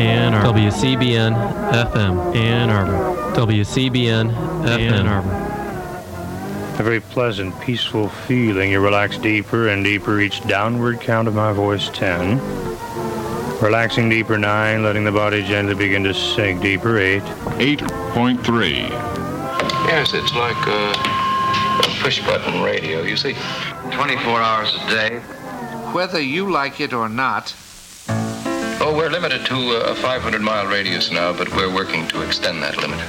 Ann Arbor. WCBN FM. Ann Arbor. WCBN FM. Ann Arbor. A very pleasant, peaceful feeling. You relax deeper and deeper, each downward count of my voice, 10. Relaxing deeper, 9, letting the body gently begin to sink deeper, 8. 8.3. Yes, it's like a push-button radio, you see. 24 hours a day. Whether you like it or not. Oh, we're limited to a 500-mile radius now, but we're working to extend that limit.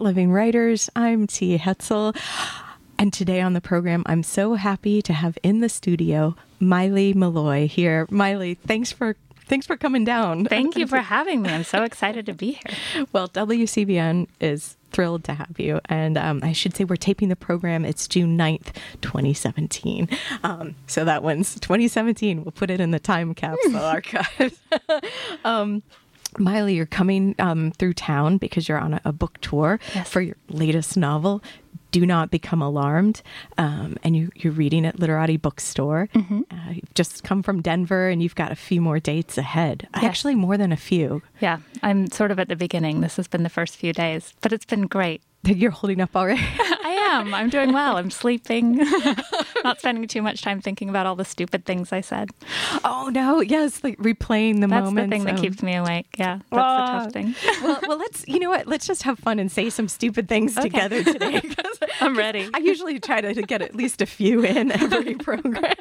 Living Writers. I'm T. Hetzel, and today on the program, I'm so happy to have in the studio Maile Meloy here. Maile, thanks for coming down. Thank you for having me. I'm so excited to be here. Well, WCBN is thrilled to have you, and I should say we're taping the program. It's June 9th, 2017. So that one's 2017. We'll put it in the time capsule archive. Maile, you're coming through town because you're on a book tour for your latest novel, Do Not Become Alarmed, and you're reading at Literati Bookstore. Mm-hmm. You've just come from Denver, and you've got a few more dates ahead. Yes. Actually, more than a few. Yeah, I'm sort of at the beginning. This has been the first few days, but it's been great. You're holding up all right. I am. I'm doing well. I'm sleeping. Not spending too much time thinking about all the stupid things I said. Oh, no. Yes. Like replaying the moment. That's the thing that keeps me awake. Yeah. That's the tough thing. Well, let's, you know what? Let's just have fun and say some stupid things together today. I'm ready. I usually try to get at least a few in every program.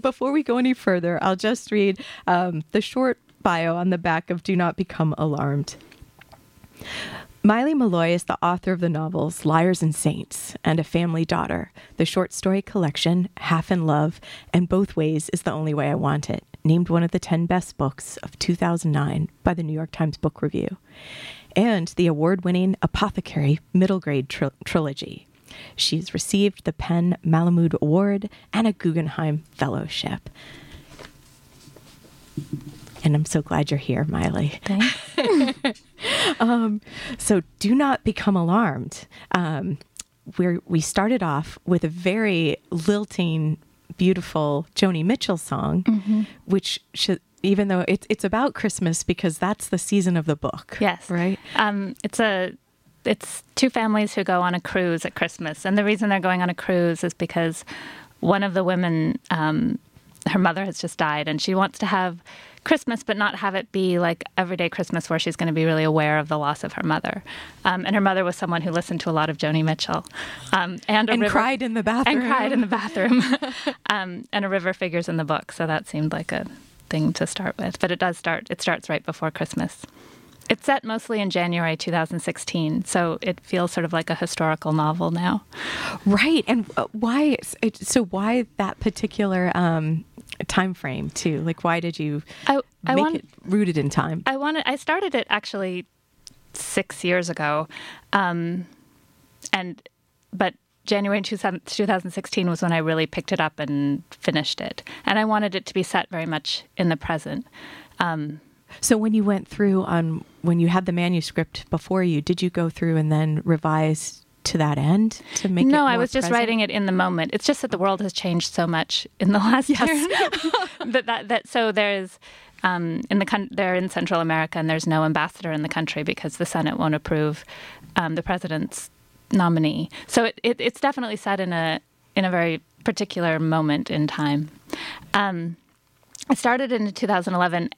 Before we go any further, I'll just read the short bio on the back of Do Not Become Alarmed. Maile Meloy is the author of the novels Liars and Saints and A Family Daughter, the short story collection Half in Love, and Both Ways is the Only Way I Want It, named one of the 10 best books of 2009 by the New York Times Book Review, and the award-winning Apothecary middle grade trilogy. She's received the PEN/Malamud Award and a Guggenheim Fellowship. And I'm so glad you're here, Maile. Thanks. So do not become alarmed. We started off with a very lilting, beautiful Joni Mitchell song, mm-hmm. which should, even though it's about Christmas because that's the season of the book. Yes. Right? It's two families who go on a cruise at Christmas. And the reason they're going on a cruise is because one of the women, her mother has just died, and she wants to have Christmas, but not have it be like everyday Christmas where she's going to be really aware of the loss of her mother. And her mother was someone who listened to a lot of Joni Mitchell. Cried in the bathroom. And A River figures in the book, so that seemed like a thing to start with. But it starts right before Christmas. It's set mostly in January 2016, so it feels sort of like a historical novel now. Right, and why that particular time frame too? Like, why did you make it rooted in time? I started it actually 6 years ago, but January 2016 was when I really picked it up and finished it, and I wanted it to be set very much in the present. So when you went through when you had the manuscript before you, did you go through and then revise to that end to make it more present? No, I was just writing it in the moment. It's just that the world has changed so much in the last year. So there's they're in Central America, and there's no ambassador in the country because the Senate won't approve the president's nominee. So it's definitely set in a very particular moment in time. I started in 2011.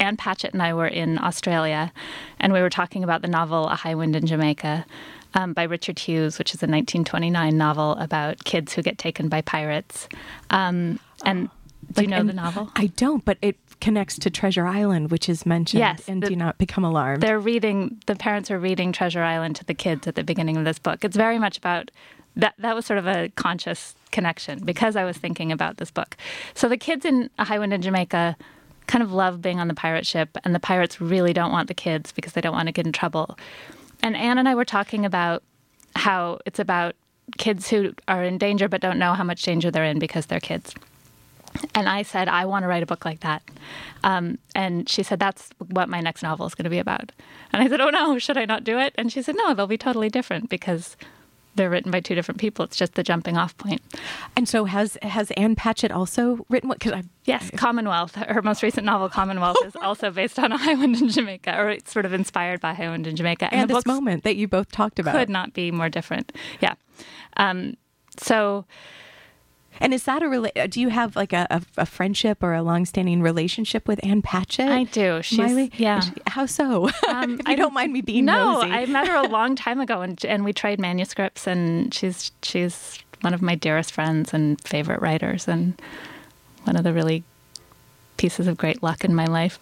Ann Patchett and I were in Australia, and we were talking about the novel A High Wind in Jamaica by Richard Hughes, which is a 1929 novel about kids who get taken by pirates. Do you know the novel? I don't, but it connects to Treasure Island, which is mentioned in Do Not Become Alarmed. The parents are reading Treasure Island to the kids at the beginning of this book. It's very much about that was sort of a conscious connection because I was thinking about this book. So the kids in A High Wind in Jamaica kind of love being on the pirate ship, and the pirates really don't want the kids because they don't want to get in trouble. And Anne and I were talking about how it's about kids who are in danger but don't know how much danger they're in because they're kids. And I said, I want to write a book like that. And she said, that's what my next novel is going to be about. And I said, oh no, should I not do it? And she said, no, they'll be totally different because they're written by two different people. It's just the jumping off point. And so has Ann Patchett also written what? Yes, Commonwealth. Her most recent novel, Commonwealth, is also based on A High Wind in Jamaica, or it's sort of inspired by A High Wind in Jamaica. And the this moment that you both talked about. Could not be more different. Yeah. And is that do you have like a friendship or a longstanding relationship with Ann Patchett? I do. Maile? Yeah. How so? I don't mind me being nosy. No, I met her a long time ago, and we trade manuscripts, and she's one of my dearest friends and favorite writers, and one of the really pieces of great luck in my life.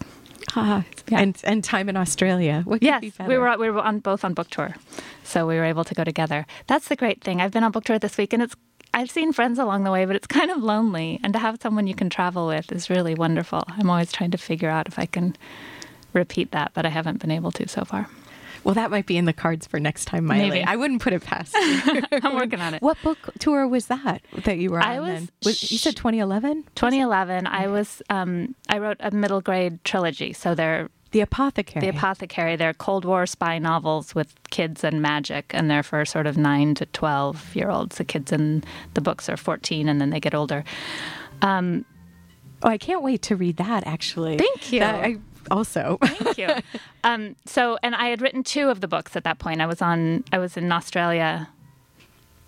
Yeah. And time in Australia. What could be better? We were both on book tour, so we were able to go together. That's the great thing. I've been on book tour this week, and I've seen friends along the way, but it's kind of lonely. And to have someone you can travel with is really wonderful. I'm always trying to figure out if I can repeat that, but I haven't been able to so far. Well, that might be in the cards for next time, Maile. Maybe. I wouldn't put it past you. I'm working on it. What book tour was that you were on? You said 2011? 2011. I wrote a middle grade trilogy. So they're The Apothecary. The Apothecary. They're Cold War spy novels with kids and magic, and they're for sort of 9 to 12-year-olds. The kids in the books are 14, and then they get older. Oh, I can't wait to read that, actually. Thank you. Thank you. And I had written two of the books at that point. I was in Australia.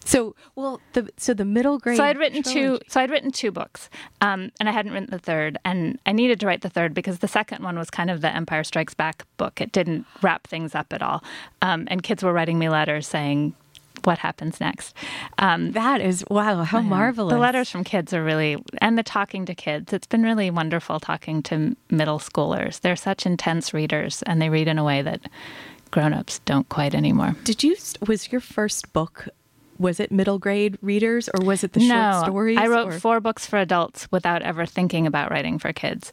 So the middle grade. I'd written two books, and I hadn't written the third, and I needed to write the third because the second one was kind of the Empire Strikes Back book. It didn't wrap things up at all, and kids were writing me letters saying, "What happens next?" That is wow! How marvelous! The letters from kids are really, and the talking to kids. It's been really wonderful talking to middle schoolers. They're such intense readers, and they read in a way that grown-ups don't quite anymore. Was your first book? Was it middle grade readers or was it the short stories? I wrote four books for adults without ever thinking about writing for kids.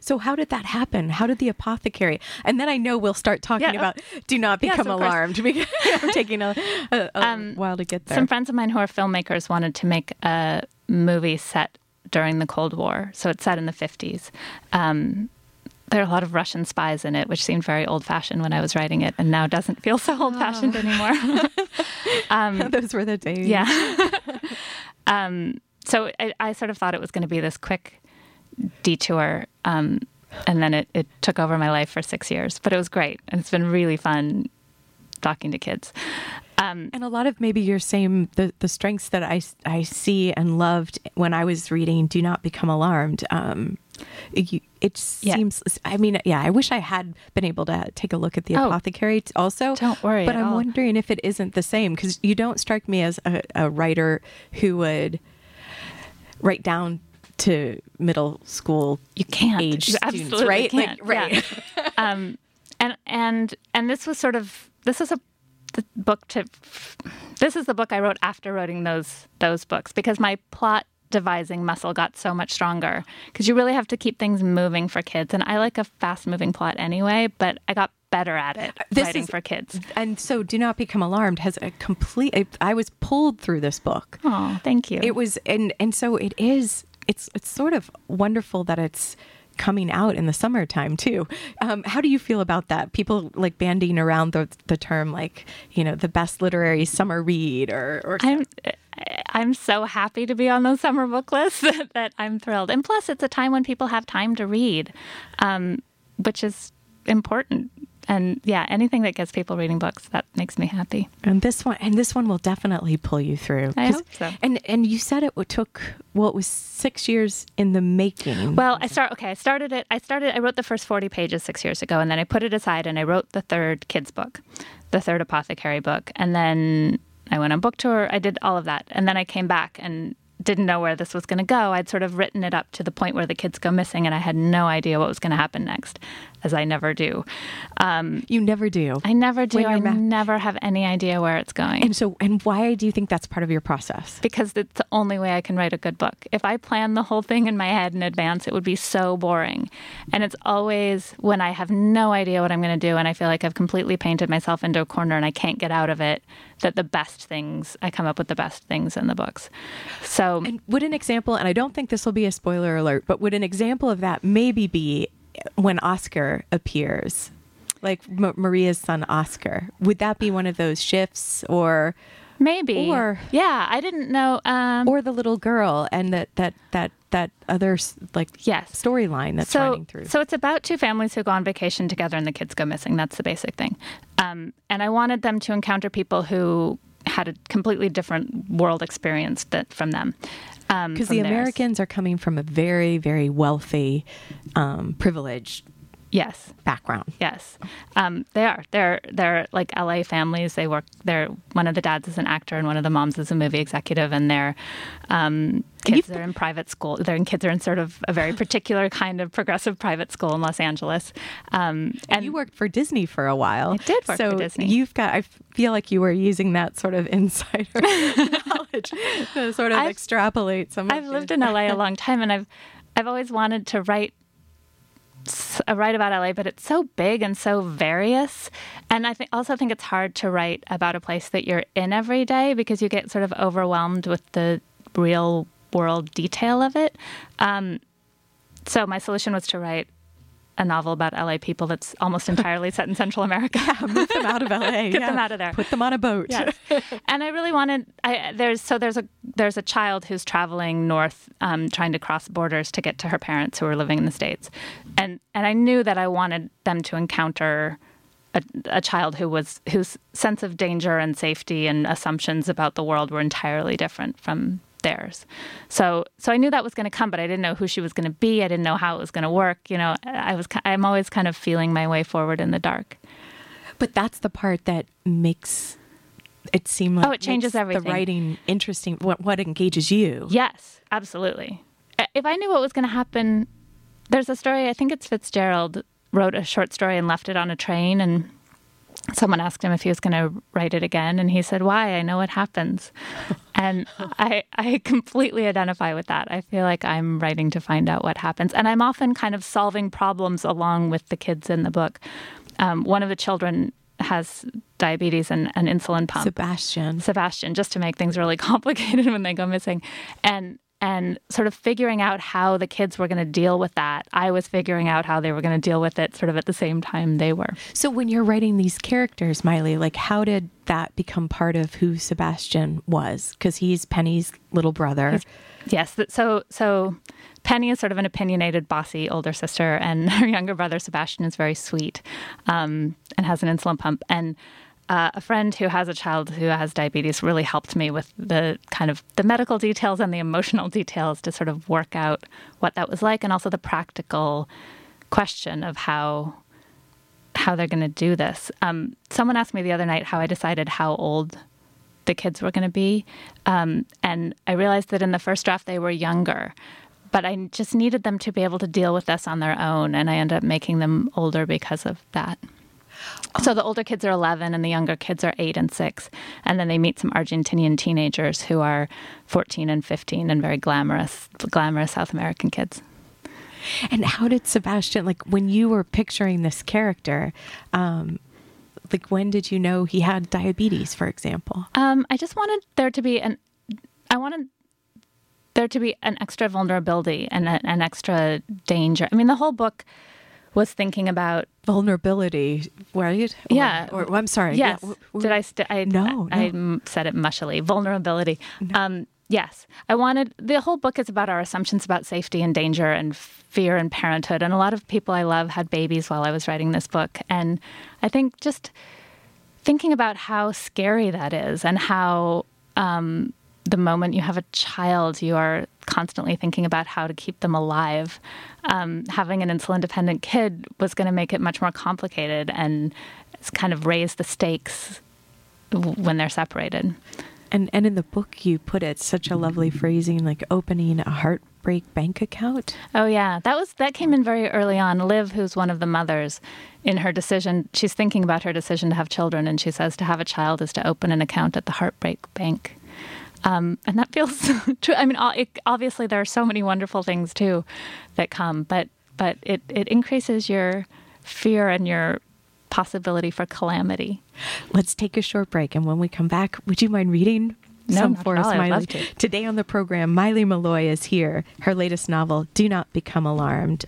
So how did that happen? How did the Apothecary? And then I know we'll start talking about Do Not Become Alarmed because I'm taking a while to get there. Some friends of mine who are filmmakers wanted to make a movie set during the Cold War. So it's set in the 50s. There are a lot of Russian spies in it, which seemed very old-fashioned when I was writing it, and now doesn't feel so old-fashioned anymore. Those were the days. Yeah. So I sort of thought it was going to be this quick detour, and then it took over my life for 6 years. But it was great, and it's been really fun talking to kids. And a lot of maybe your the strengths that I see and loved when I was reading Do Not Become Alarmed. It seems, I wish I had been able to take a look at the Apothecary also. Don't worry. But I'm wondering if it isn't the same, because you don't strike me as a writer who would write down to middle school age students, right? You can't. Right. Yeah. And this was sort of, this is the book I wrote after writing those books, because my plot devising muscle got so much stronger because you really have to keep things moving for kids. And I like a fast moving plot anyway, but I got better at it for kids. And so Do Not Become Alarmed has a complete, I was pulled through this book. Oh, thank you. It was, and so it is, it's sort of wonderful that it's coming out in the summertime too. How do you feel about that? People like bandying around the term, like, you know, the best literary summer read or something. I'm so happy to be on those summer book lists that I'm thrilled. And plus, it's a time when people have time to read, which is important. And anything that gets people reading books, that makes me happy. And this one will definitely pull you through. I hope so. And you said it was 6 years in the making. Well, I wrote the first 40 pages 6 years ago, and then I put it aside and I wrote the third kids book, the third Apothecary book. And then I went on book tour. I did all of that. And then I came back and didn't know where this was going to go. I'd sort of written it up to the point where the kids go missing, and I had no idea what was going to happen next, as I never do. You never do. I never do. I never have any idea where it's going. And why do you think that's part of your process? Because it's the only way I can write a good book. If I plan the whole thing in my head in advance, it would be so boring. And it's always when I have no idea what I'm going to do, and I feel like I've completely painted myself into a corner and I can't get out of it, that I come up with the best things in the books. So, and would an example, and I don't think this will be a spoiler alert, but would an example of that maybe be when Oscar appears, like Maria's son Oscar? Would that be one of those shifts, or maybe? Or I didn't know. Or the little girl and that other storyline that's running through. So it's about two families who go on vacation together and the kids go missing. That's the basic thing. And I wanted them to encounter people who had a completely different world experience from them. Because the Americans are coming from a very, very wealthy, privileged background. Yes, they are. They're like LA families. They work. One of the dads is an actor, and one of the moms is a movie executive. And their kids are in private school. Their kids are in sort of a very particular kind of progressive private school in Los Angeles. And you worked for Disney for a while. I did work for Disney. I feel like you were using that sort of insider knowledge to sort of extrapolate some. I've lived in LA a long time, and I've always wanted to write about LA, but it's so big and so various. And I also think it's hard to write about a place that you're in every day because you get sort of overwhelmed with the real world detail of it. So my solution was to write a novel about LA people that's almost entirely set in Central America. Move them out of LA. Get them out of there. Put them on a boat. Yes. And I really wanted. There's a child who's traveling north, trying to cross borders to get to her parents who are living in the States, and I knew that I wanted them to encounter a child whose sense of danger and safety and assumptions about the world were entirely different from theirs. So I knew that was going to come, but I didn't know who she was going to be. I didn't know how it was going to work. You know, I'm always kind of feeling my way forward in the dark. But that's the part that makes it seem like it changes everything. The writing interesting. What engages you? Yes, absolutely. If I knew what was going to happen, there's a story. I think it's Fitzgerald wrote a short story and left it on a train, and someone asked him if he was going to write it again, and he said, "Why? I know what happens." And I completely identify with that. I feel like I'm writing to find out what happens. And I'm often kind of solving problems along with the kids in the book. One of the children has diabetes and an insulin pump. Sebastian, just to make things really complicated when they go missing. And sort of figuring out how the kids were going to deal with that. I was figuring out how they were going to deal with it sort of at the same time they were. So when you're writing these characters, Maile, like how did that become part of who Sebastian was? Because he's Penny's little brother. Yes. So Penny is sort of an opinionated, bossy older sister, and her younger brother, Sebastian, is very sweet and has an insulin pump. And a friend who has a child who has diabetes really helped me with the kind of the medical details and the emotional details to sort of work out what that was like, and also the practical question of how they're going to do this. Someone asked me the other night how I decided how old the kids were going to be, and I realized that in the first draft they were younger, but I just needed them to be able to deal with this on their own, and I ended up making them older because of that. So the older kids are 11 and the younger kids are 8 and 6. And then they meet some Argentinian teenagers who are 14 and 15 and very glamorous South American kids. And how did Sebastian, like when you were picturing this character, like when did you know he had diabetes, for example? I just wanted there to be an extra vulnerability and an extra danger. I mean, the whole book was thinking about vulnerability, right? Yeah. Or I'm sorry. Yes. Yeah, did I? No. I said it mushily. Vulnerability. No. Yes. The whole book is about our assumptions about safety and danger and fear and parenthood. And a lot of people I love had babies while I was writing this book. And I think just thinking about how scary that is and how the moment you have a child, you are constantly thinking about how to keep them alive. Having an insulin-dependent kid was going to make it much more complicated and kind of raise the stakes when they're separated. And in the book, you put it such a lovely phrasing, like opening a heartbreak bank account. Oh, yeah. That came in very early on. Liv, who's one of the mothers, in her decision, she's thinking about her decision to have children, and she says to have a child is to open an account at the heartbreak bank. And that feels true. I mean, obviously there are so many wonderful things too that come, but it increases your fear and your possibility for calamity. Let's take a short break, and when we come back, would you mind reading some for us, Maile? Today on the program, Maile Meloy is here. Her latest novel, Do Not Become Alarmed,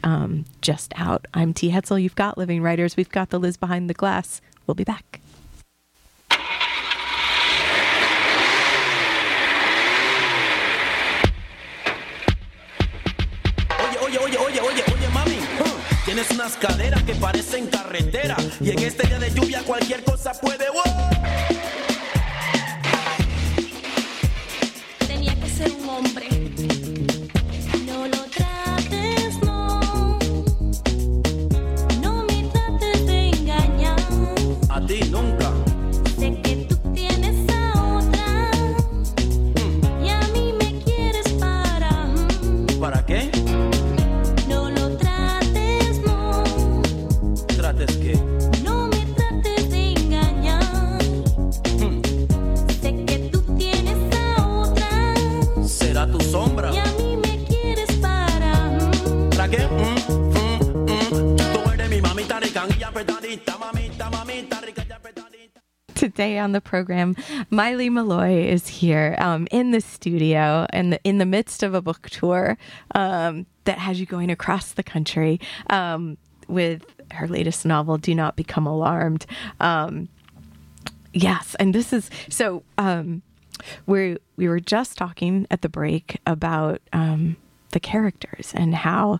just out. I'm T. Hetzel. You've got Living Writers. We've got the Liz behind the glass. We'll be back. Tienes unas caderas que parecen carretera y en este día de lluvia cualquier cosa puede. ¡Oh! Tenía que ser un hombre. No lo trates, no. No me trates de engañar. A ti nunca. Sé que tú tienes a otra. Y a mí me quieres para. ¿Para qué? Today on the program, Maile Meloy is here in the studio and in the midst of a book tour that has you going across the country. with her latest novel, Do Not Become Alarmed. Yes, and this is so. We were just talking at the break about the characters and how,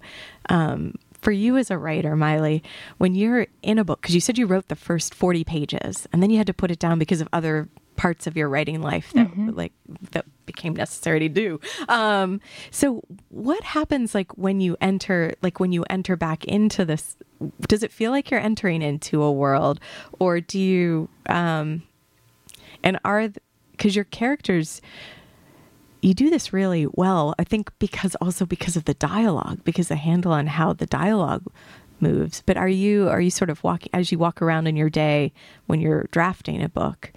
for you as a writer, Maile, when you're in a book, because you said you wrote the first 40 pages and then you had to put it down because of other parts of your writing life that that became necessary to do. So what happens when you enter back into this? Does it feel like you're entering into a world, or do you because your characters, you do this really well, I think, because of the dialogue, because the handle on how the dialogue moves. But are you sort of walking, as you walk around in your day when you're drafting a book,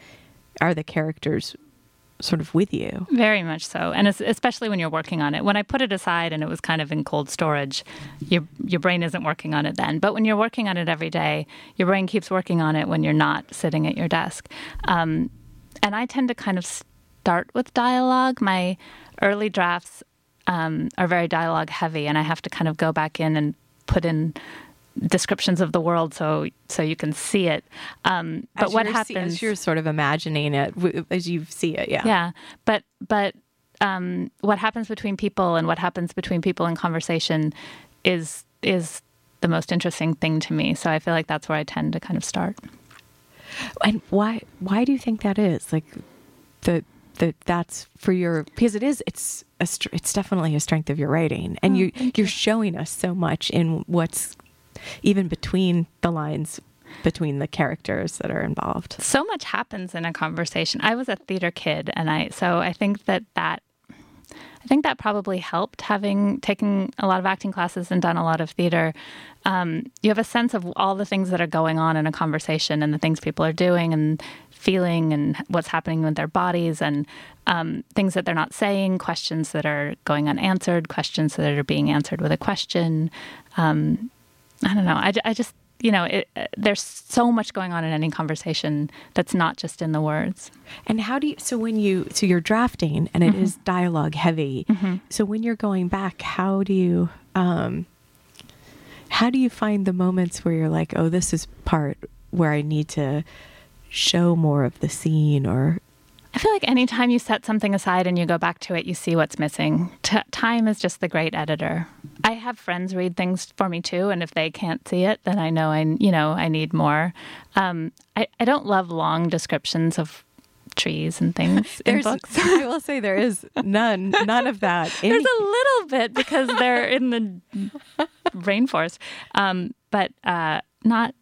are the characters sort of with you? Very much so. And especially when you're working on it. When I put it aside and it was kind of in cold storage, your brain isn't working on it then. But when you're working on it every day, your brain keeps working on it when you're not sitting at your desk. And I tend to kind of start with dialogue. My early drafts are very dialogue heavy, and I have to kind of go back in and put in descriptions of the world so you can see it. But what happens... as you're sort of imagining it, as you see it, yeah. Yeah, but what happens between people and what happens between people in conversation is the most interesting thing to me. So I feel like that's where I tend to kind of start. And why do you think that is? Like that's for your, because it's definitely a strength of your writing, and you're showing us so much in what's even between the lines, between the characters that are involved. So much happens in a conversation. I was a theater kid, and I think that probably helped, having taken a lot of acting classes and done a lot of theater. You have a sense of all the things that are going on in a conversation and the things people are doing and feeling and what's happening with their bodies and things that they're not saying, questions that are going unanswered, questions that are being answered with a question. I don't know. I just, there's so much going on in any conversation that's not just in the words. And so you're drafting and it is dialogue heavy. Mm-hmm. So when you're going back, how do you find the moments where you're like, oh, this is part where I need to show more of the scene? Or I feel like anytime you set something aside and you go back to it, you see what's missing. Time is just the great editor. I have friends read things for me too, and if they can't see it, then I know I need more. I don't love long descriptions of trees and things in books. I will say there is none of that. There's a little bit because they're in the rainforest, but not a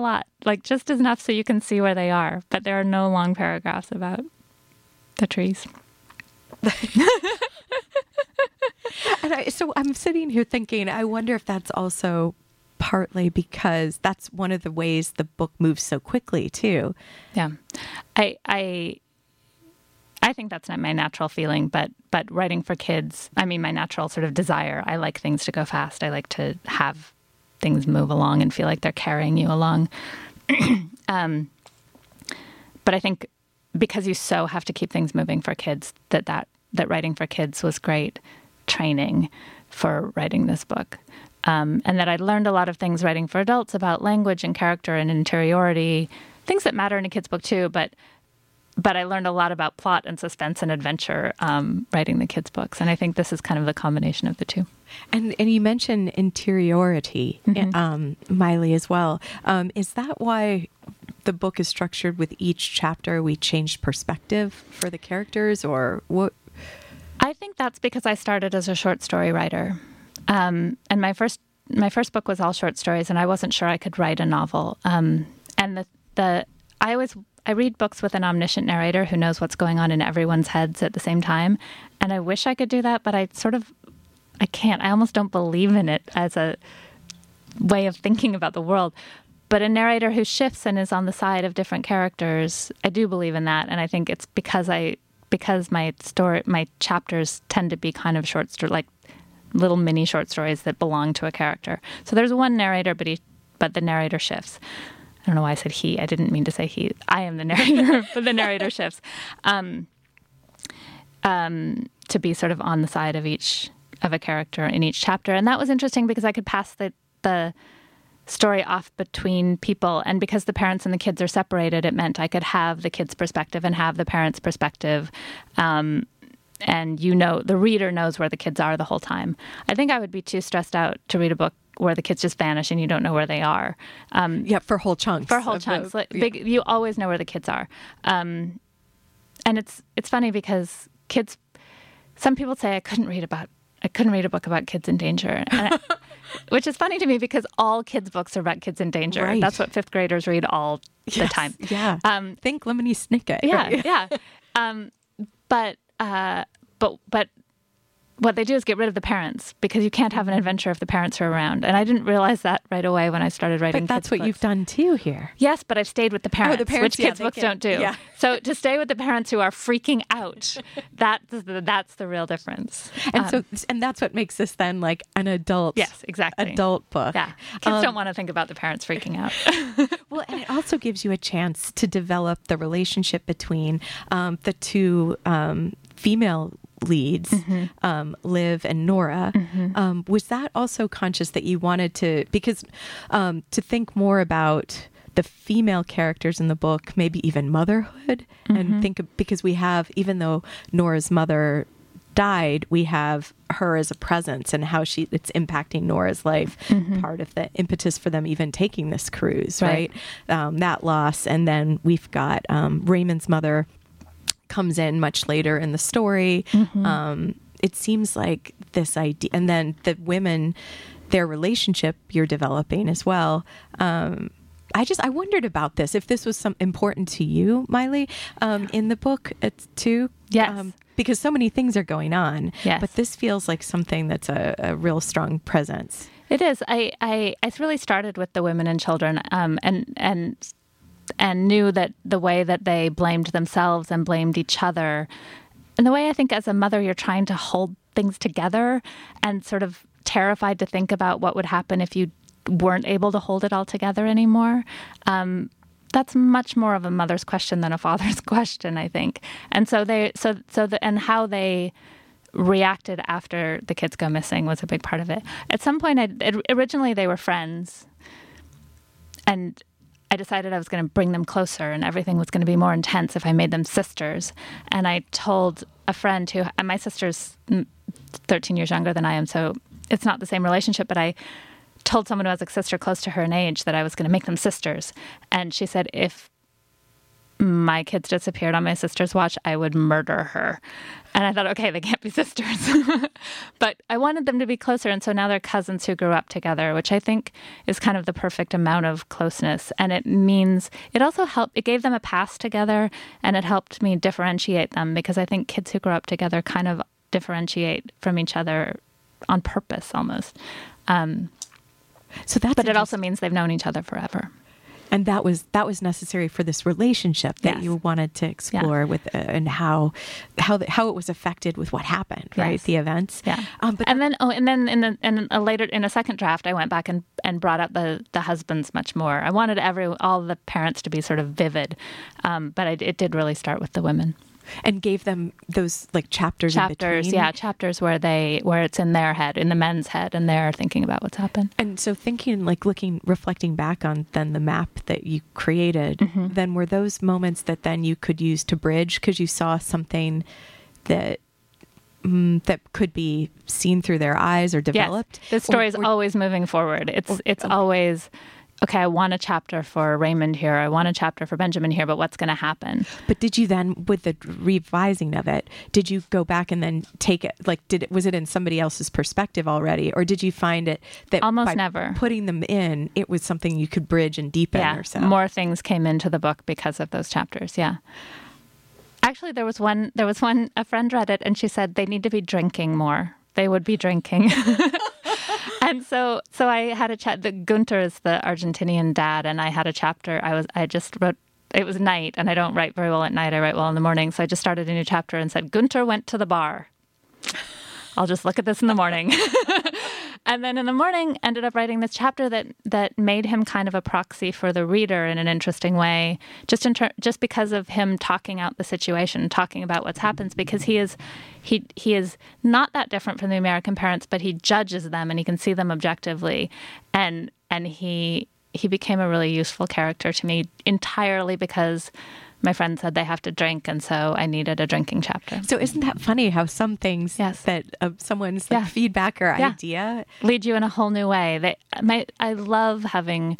lot. Like just enough so you can see where they are. But there are no long paragraphs about the trees. And so I'm sitting here thinking, I wonder if that's also partly because that's one of the ways the book moves so quickly too. Yeah, I think that's not my natural feeling, but writing for kids, I mean, my natural sort of desire. I like things to go fast. I like to have things move along and feel like they're carrying you along. But I think because you so have to keep things moving for kids, that writing for kids was great training for writing this book. And that I learned a lot of things writing for adults about language and character and interiority, things that matter in a kid's book too, but I learned a lot about plot and suspense and adventure writing the kids' books. And I think this is kind of the combination of the two. And you mentioned interiority, Maile, as well. Is that why the book is structured with each chapter? We changed perspective for the characters, or what? I think that's because I started as a short story writer. And my first book was all short stories, and I wasn't sure I could write a novel. And I read books with an omniscient narrator who knows what's going on in everyone's heads at the same time. And I wish I could do that, but I can't. I almost don't believe in it as a way of thinking about the world. But a narrator who shifts and is on the side of different characters, I do believe in that. And I think it's because my chapters tend to be kind of short story, like little mini short stories that belong to a character. So there's one narrator, but the narrator shifts. I don't know why I said he. I didn't mean to say he. I am the narrator, but the narrator shifts to be sort of on the side of a character in each chapter. And that was interesting because I could pass the story off between people. And because the parents and the kids are separated, it meant I could have the kids' perspective and have the parents' perspective. And you know, the reader knows where the kids are the whole time. I think I would be too stressed out to read a book where the kids just vanish and you don't know where they are. For whole chunks. For whole chunks. You always know where the kids are. And it's funny because kids, some people say, I couldn't read a book about kids in danger. And which is funny to me because all kids' books are about kids in danger. Right. That's what fifth graders read all the time. Yeah. Think Lemony Snicket. Yeah, right? Yeah. But what they do is get rid of the parents because you can't have an adventure if the parents are around. And I didn't realize that right away when I started writing. But that's what you've done too here. Yes, but I've stayed with the parents, which kids' books don't do. Yeah. So to stay with the parents who are freaking out, that's the real difference. And so that's what makes this then like an adult. Yes, exactly. Adult book. Yeah, kids don't want to think about the parents freaking out. Well, and it also gives you a chance to develop the relationship between the two female leads, mm-hmm. Liv and Nora. Mm-hmm. Was that also conscious that you wanted to, because to think more about the female characters in the book, maybe even motherhood, mm-hmm. and because we have, even though Nora's mother died, we have her as a presence and how it's impacting Nora's life, mm-hmm. part of the impetus for them even taking this cruise, right? That loss. And then we've got Raymond's mother comes in much later in the story. Mm-hmm. It seems like this idea, and then the women, their relationship you're developing as well. I wondered about this, if this was important to you, Maile, in the book too. Yes. Because so many things are going on. Yes. But this feels like something that's a real strong presence. It is. I really started with the women and children, and knew that the way that they blamed themselves and blamed each other, and the way I think as a mother you're trying to hold things together and sort of terrified to think about what would happen if you weren't able to hold it all together anymore. That's much more of a mother's question than a father's question, I think. And so how they reacted after the kids go missing was a big part of it. At some point, originally they were friends, and I decided I was going to bring them closer and everything was going to be more intense if I made them sisters. And I told a friend who, and my sister's 13 years younger than I am, so it's not the same relationship, but I told someone who has a sister close to her in age that I was going to make them sisters. And she said, if my kids disappeared on my sister's watch, I would murder her. And I thought, okay, they can't be sisters. But I wanted them to be closer. And so now they're cousins who grew up together, which I think is kind of the perfect amount of closeness. And it means, it also helped, it gave them a past together, and it helped me differentiate them, because I think kids who grow up together kind of differentiate from each other on purpose almost. But it also means they've known each other forever. And that was necessary for this relationship that you wanted to explore with, and how it was affected with what happened, right? The events. Yeah. But then in a second draft, I went back and brought up the husbands much more. I wanted all the parents to be sort of vivid, but it did really start with the women. And gave them those like chapters in between. Yeah, chapters where it's in their head, in the men's head, and they're thinking about what's happened. And so reflecting back on then the map that you created, mm-hmm. then were those moments that then you could use to bridge, because you saw something that that could be seen through their eyes or developed. Yes. The story is always moving forward. It's always, okay, I want a chapter for Raymond here. I want a chapter for Benjamin here, but what's going to happen? But did you then, with the revising of it, did you go back and then take it, like, was it in somebody else's perspective already? Or did you find it that almost by never putting them in, it was something you could bridge and deepen yourself? More things came into the book because of those chapters, yeah. Actually, there was one, a friend read it and she said they need to be drinking more. They would be drinking. And so I had a chat. Gunter is the Argentinian dad, and I had a chapter. It was night, and I don't write very well at night. I write well in the morning. So I just started a new chapter and said, Gunter went to the bar. I'll just look at this in the morning. And then in the morning, ended up writing this chapter that made him kind of a proxy for the reader in an interesting way, just because of him talking out the situation, talking about what happens, because he is not that different from the American parents, but he judges them and he can see them objectively. And And he became a really useful character to me entirely because my friend said they have to drink, and so I needed a drinking chapter. So isn't that funny how some things that someone's like, feedback or idea lead you in a whole new way? I love having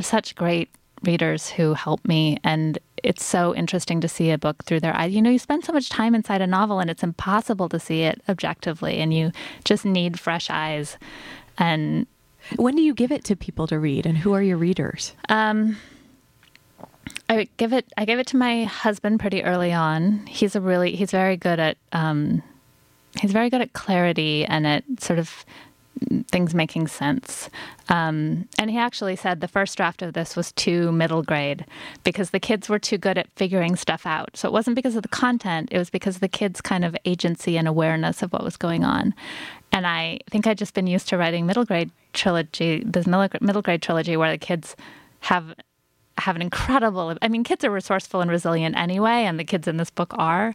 such great readers who help me, and it's so interesting to see a book through their eyes. You know, you spend so much time inside a novel, and it's impossible to see it objectively, and you just need fresh eyes. And when do you give it to people to read, and who are your readers? I gave it to my husband pretty early on. He's very good at clarity and at sort of things making sense. And he actually said the first draft of this was too middle grade because the kids were too good at figuring stuff out. So it wasn't because of the content. It was because of the kids' kind of agency and awareness of what was going on. And I think I'd just been used to writing middle grade trilogy where the kids have an incredible... I mean, kids are resourceful and resilient anyway, and the kids in this book are,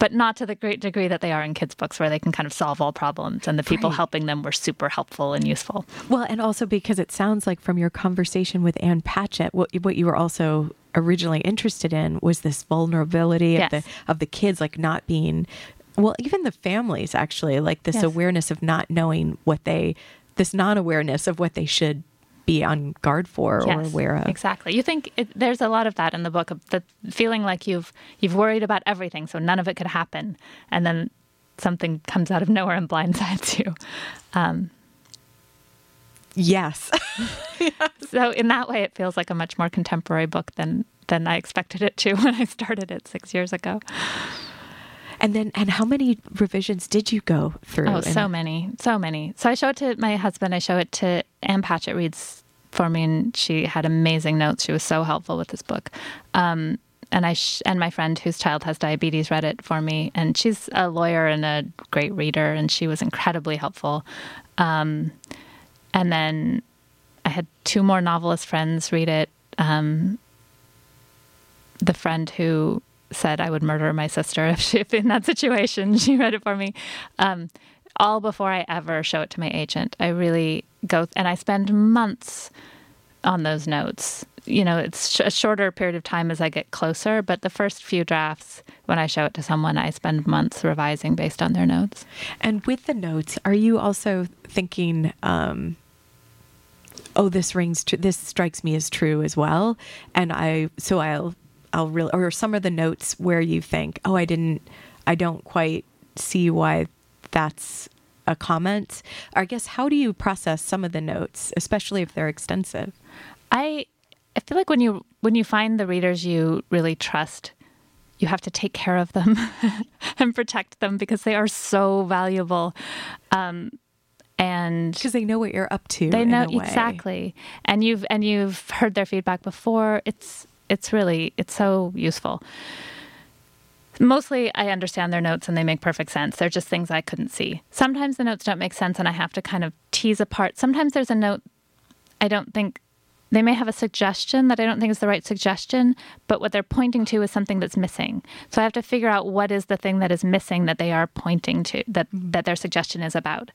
but not to the great degree that they are in kids' books where they can kind of solve all problems. And the people helping them were super helpful and useful. Well, and also because it sounds like from your conversation with Ann Patchett, what you were also originally interested in was this vulnerability of the kids, like not being... Well, even the families, actually, like this awareness of not knowing what they... This non-awareness of what they should be on guard for or aware of. Exactly. You think there's a lot of that in the book, the feeling like you've worried about everything, so none of it could happen. And then something comes out of nowhere and blindsides you. Yes. So in that way, it feels like a much more contemporary book than I expected it to when I started it 6 years ago. And how many revisions did you go through? Oh, so many. So I show it to my husband. I show it to Ann Patchett reads for me, and she had amazing notes. She was so helpful with this book. And my friend whose child has diabetes read it for me, and she's a lawyer and a great reader, and she was incredibly helpful. And then I had two more novelist friends read it. The friend who said I would murder my sister if in that situation. She read it for me. All before I ever show it to my agent. I really and I spend months on those notes. You know, it's a shorter period of time as I get closer, but the first few drafts, when I show it to someone, I spend months revising based on their notes. And with the notes, are you also thinking, this rings true, this strikes me as true as well, and I'll really, or some of the notes where you think, I don't quite see why that's a comment. Or I guess, how do you process some of the notes, especially if they're extensive? I feel like when you find the readers you really trust, you have to take care of them and protect them because they are so valuable. And because they know what you're up to. They know exactly, and you've heard their feedback before. It's so useful. Mostly I understand their notes and they make perfect sense. They're just things I couldn't see. Sometimes the notes don't make sense and I have to kind of tease apart. Sometimes there's a note I don't think, they may have a suggestion that I don't think is the right suggestion, but what they're pointing to is something that's missing. So I have to figure out what is the thing that is missing that they are pointing to, that their suggestion is about.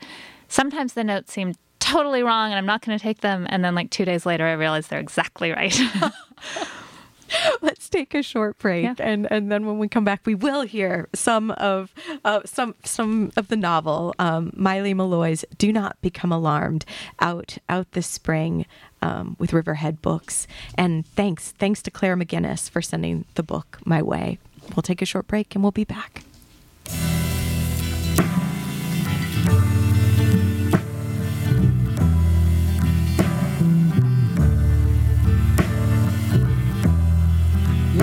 Sometimes the notes seem totally wrong and I'm not going to take them. And then like 2 days later, I realize they're exactly right. Let's take a short break, and then when we come back, we will hear some of the novel, Maile Meloy's "Do Not Become Alarmed," out this spring with Riverhead Books. And thanks to Claire McGinnis for sending the book my way. We'll take a short break, and we'll be back.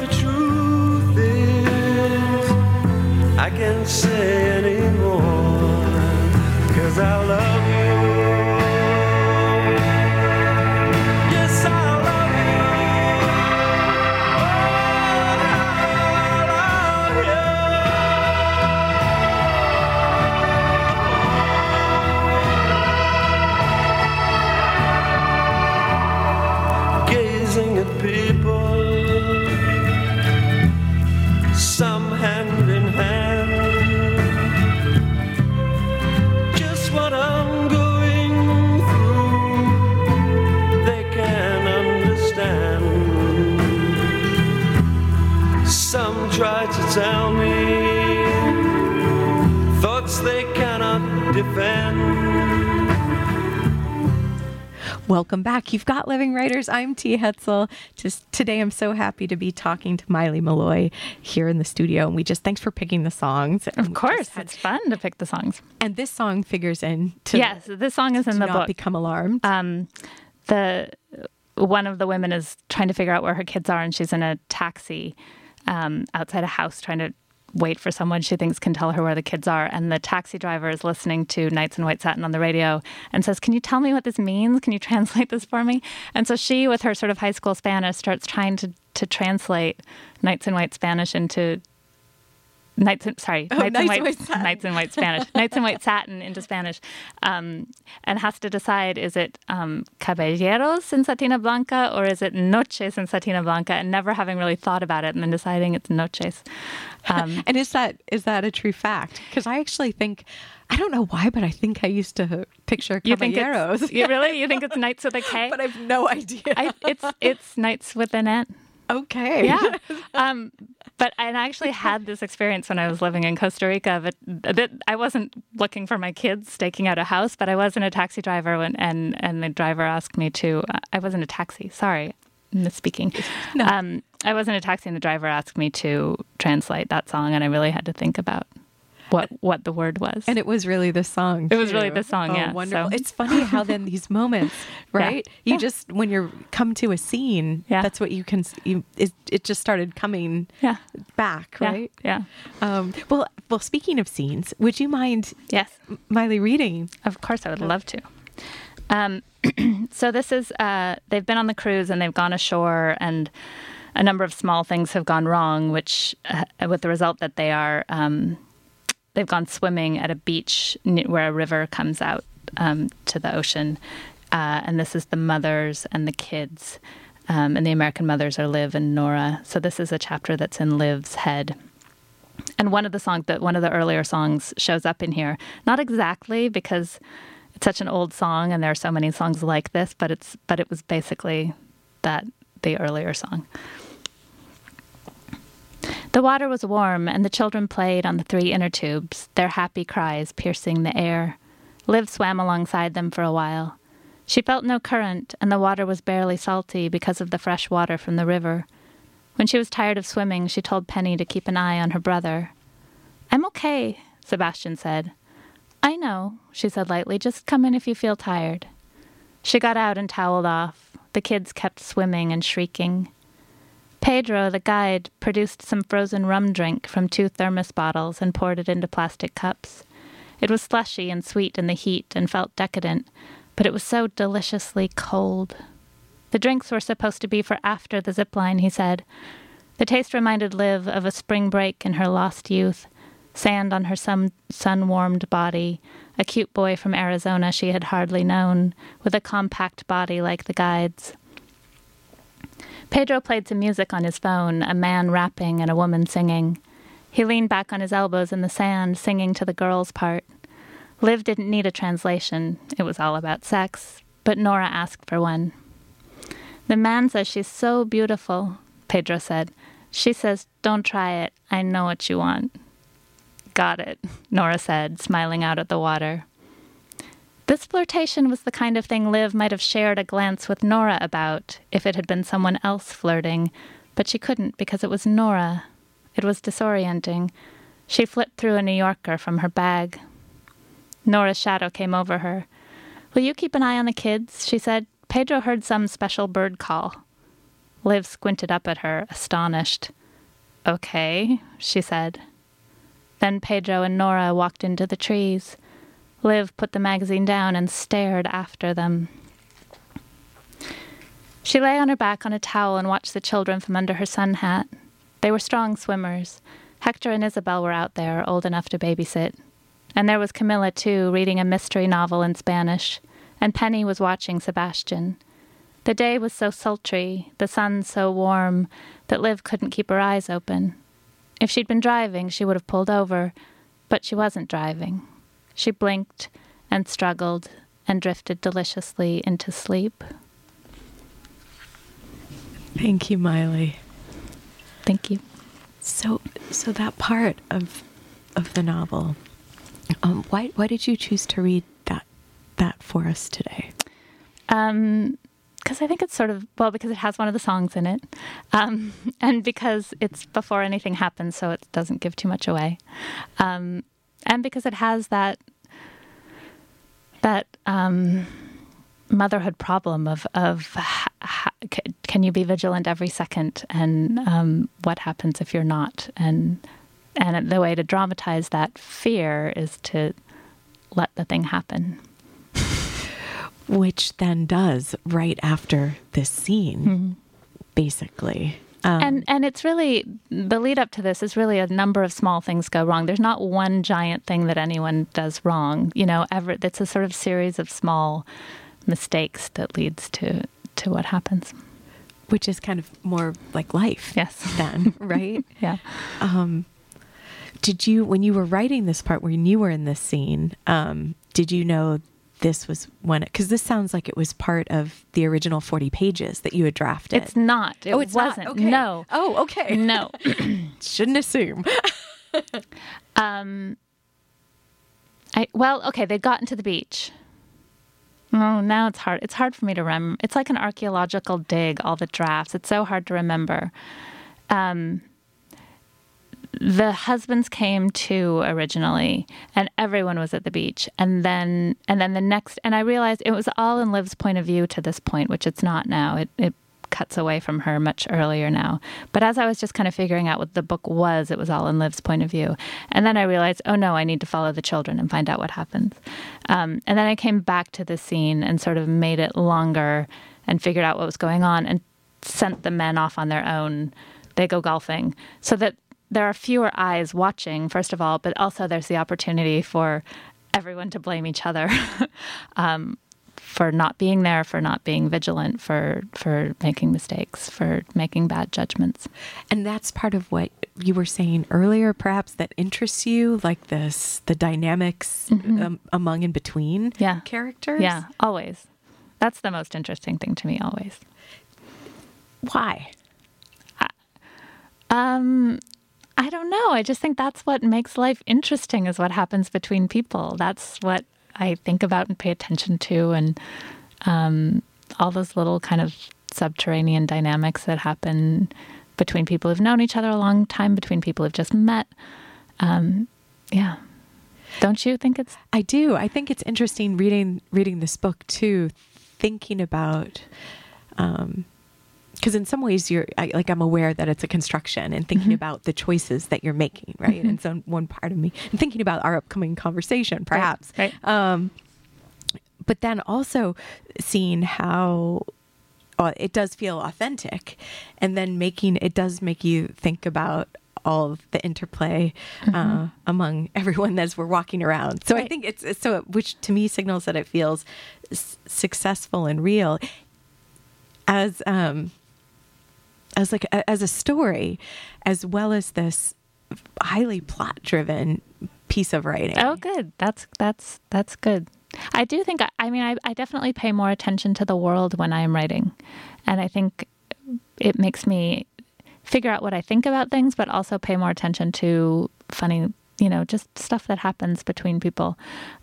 the truth I can't say anymore, 'cause I love you. Yes. gazing at people, some hand in hand. Just what I'm going through, they can understand. Some try to tell me thoughts they cannot defend. Welcome back. You've got Living Writers. I'm T. Hetzel. Today I'm so happy to be talking to Maile Meloy here in the studio. And thanks for picking the songs. Of course. It's fun to pick the songs. And this song figures in to Yes, this song is in the book. Do Not Become Alarmed. One of the women is trying to figure out where her kids are, and she's in a taxi outside a house trying to wait for someone she thinks can tell her where the kids are. And the taxi driver is listening to Nights in White Satin on the radio and says, "Can you tell me what this means? Can you translate this for me?" And so she, with her sort of high school Spanish, starts trying to translate Nights in White Spanish into... Nights in White Satin into Spanish, and has to decide, is it Caballeros en Satina Blanca or is it Noches en Satina Blanca, and never having really thought about it and then deciding it's Noches. And is that a true fact? Because I actually think, I don't know why, but I think I used to picture Caballeros. You think it's Nights with a K? But I have no idea. It's Nights with an N. Okay. Yeah. But I actually had this experience when I was living in Costa Rica. But I wasn't looking for my kids, staking out a house, but I was in a taxi driver and the driver asked me to... I was in a taxi. Sorry, misspeaking. No. I was in a taxi and the driver asked me to translate that song, and I really had to think about what the word was. And it was really this song. It was really this song, yeah. Wonderful. So. It's funny how then these moments, right? Yeah. Just, when you come to a scene, that's what you can, it just started coming back, right? Yeah. Well, speaking of scenes, would you mind, Maile, reading? Of course, I would love to. So this is, they've been on the cruise and they've gone ashore, and a number of small things have gone wrong, which, with the result that they are... they've gone swimming at a beach where a river comes out to the ocean. And this is the mothers and the kids. And the American mothers are Liv and Nora. So this is a chapter that's in Liv's head. And one of the earlier songs shows up in here. Not exactly, because it's such an old song and there are so many songs like this, but it was basically the earlier song. The water was warm, and the children played on the three inner tubes, their happy cries piercing the air. Liv swam alongside them for a while. She felt no current, and the water was barely salty because of the fresh water from the river. When she was tired of swimming, she told Penny to keep an eye on her brother. "I'm okay," Sebastian said. "I know," she said lightly. "Just come in if you feel tired." She got out and toweled off. The kids kept swimming and shrieking. Pedro, the guide, produced some frozen rum drink from two thermos bottles and poured it into plastic cups. It was slushy and sweet in the heat and felt decadent, but it was so deliciously cold. The drinks were supposed to be for after the zip line, he said. The taste reminded Liv of a spring break in her lost youth, sand on her sun-warmed body, a cute boy from Arizona she had hardly known, with a compact body like the guide's. Pedro played some music on his phone, a man rapping and a woman singing. He leaned back on his elbows in the sand, singing to the girls' part. Liv didn't need a translation. It was all about sex, but Nora asked for one. "The man says she's so beautiful," Pedro said. "She says, 'Don't try it. I know what you want.'" "Got it," Nora said, smiling out at the water. This flirtation was the kind of thing Liv might have shared a glance with Nora about if it had been someone else flirting, but she couldn't because it was Nora. It was disorienting. She flipped through a New Yorker from her bag. Nora's shadow came over her. "Will you keep an eye on the kids?" she said. "Pedro heard some special bird call." Liv squinted up at her, astonished. "Okay," she said. Then Pedro and Nora walked into the trees. Liv put the magazine down and stared after them. She lay on her back on a towel and watched the children from under her sun hat. They were strong swimmers. Hector and Isabel were out there, old enough to babysit. And there was Camilla, too, reading a mystery novel in Spanish. And Penny was watching Sebastian. The day was so sultry, the sun so warm, that Liv couldn't keep her eyes open. If she'd been driving, she would have pulled over, but she wasn't driving. She blinked and struggled and drifted deliciously into sleep. Thank you, Maile. Thank you. So that part of the novel, why did you choose to read that for us today? Because I think it's because it has one of the songs in it, and because it's before anything happens, so it doesn't give too much away, and because it has that motherhood problem of can you be vigilant every second, and what happens if you're not, and the way to dramatize that fear is to let the thing happen. Which then does right after this scene, mm-hmm. basically. And it's really, the lead up to this is really a number of small things go wrong. There's not one giant thing that anyone does wrong. It's a sort of series of small mistakes that leads to what happens. Which is kind of more like life. Yes. Then, right? Yeah. Did you, when you were writing this part, when you were in this scene, did you know this was one, because this sounds like it was part of the original 40 pages that you had drafted. It's not. It wasn't. Okay. No. Oh, okay. No. Shouldn't assume. They'd gotten to the beach. Oh, now it's hard. It's hard for me to remember. It's like an archaeological dig, all the drafts. It's so hard to remember. The husbands came too originally, and everyone was at the beach. And then the next, and I realized it was all in Liv's point of view to this point, which it's not now. It cuts away from her much earlier now. But as I was just kind of figuring out what the book was, it was all in Liv's point of view. And then I realized, oh no, I need to follow the children and find out what happens. And then I came back to the scene and sort of made it longer and figured out what was going on and sent the men off on their own. They go golfing. So that there are fewer eyes watching, first of all, but also there's the opportunity for everyone to blame each other for not being there, for not being vigilant, for making mistakes, for making bad judgments. And that's part of what you were saying earlier, perhaps, that interests you, like this, the dynamics mm-hmm. Among and between yeah. characters? Yeah, always. That's the most interesting thing to me, always. Why? I don't know. I just think that's what makes life interesting is what happens between people. That's what I think about and pay attention to, and all those little kind of subterranean dynamics that happen between people who've known each other a long time, between people who've just met. Yeah. Don't you think it's... I do. I think it's interesting reading this book, too, thinking about... because in some ways, I'm aware that it's a construction and thinking mm-hmm. about the choices that you're making, right? Mm-hmm. And so one part of me, and thinking about our upcoming conversation, perhaps. Right. But then also seeing how it does feel authentic, and then it does make you think about all of the interplay mm-hmm. Among everyone as we're walking around. So right. I think which to me signals that it feels successful and real as a story, as well as this highly plot-driven piece of writing. Oh, good. That's good. I do think. I definitely pay more attention to the world when I am writing, and I think it makes me figure out what I think about things, but also pay more attention to funny, just stuff that happens between people.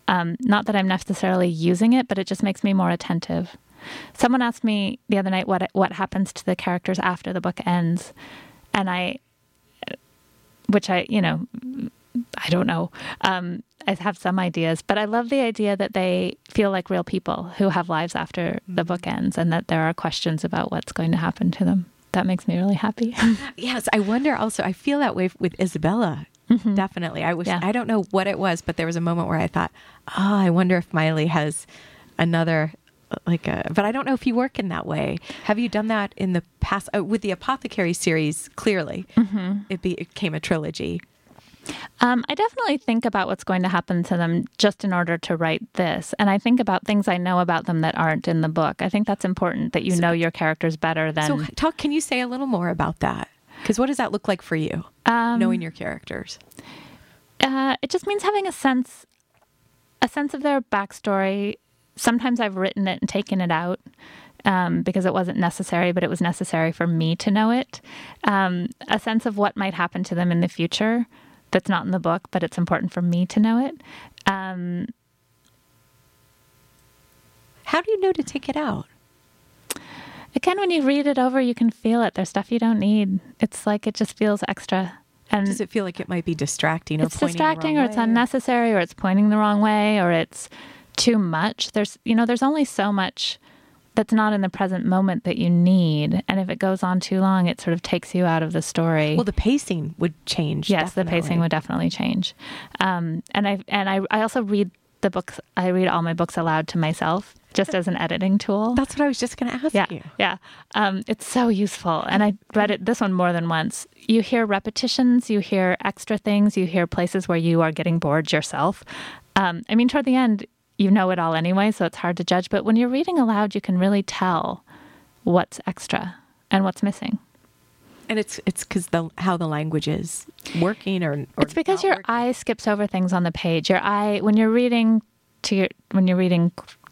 Not that I'm necessarily using it, but it just makes me more attentive. Someone asked me the other night what happens to the characters after the book ends, and I don't know. I have some ideas, but I love the idea that they feel like real people who have lives after the book ends, and that there are questions about what's going to happen to them. That makes me really happy. Yes, I wonder also. I feel that way with Isabella. Mm-hmm. Definitely, I wish. Yeah. I don't know what it was, but there was a moment where I thought, oh, I wonder if Maile has another. But I don't know if you work in that way. Have you done that in the past with the Apothecary series? Clearly, mm-hmm. it became a trilogy. I definitely think about what's going to happen to them just in order to write this. And I think about things I know about them that aren't in the book. I think that's important, that you know your characters better than... So can you say a little more about that? Because what does that look like for you, knowing your characters? It just means having a sense of their backstory. Sometimes I've written it and taken it out because it wasn't necessary, but it was necessary for me to know it. A sense of what might happen to them in the future that's not in the book, but it's important for me to know it. How do you know to take it out? Again, when you read it over, you can feel it. There's stuff you don't need. It's like it just feels extra. And does it feel like it might be distracting or pointing the wrong way? It's distracting or it's unnecessary or it's pointing the wrong way or it's too much. There's only so much that's not in the present moment that you need. And if it goes on too long, it sort of takes you out of the story. Well, the pacing would change. Yes, definitely. The pacing would definitely change. And I also read the books. I read all my books aloud to myself just as an editing tool. That's what I was just going to ask you. Yeah. It's so useful. And I read this one more than once. You hear repetitions, you hear extra things, you hear places where you are getting bored yourself. Toward the end, you know it all anyway, so it's hard to judge. But when you're reading aloud, you can really tell what's extra and what's missing. And it's because how the language is working, or it's because your eye skips over things on the page. Your eye, when you're reading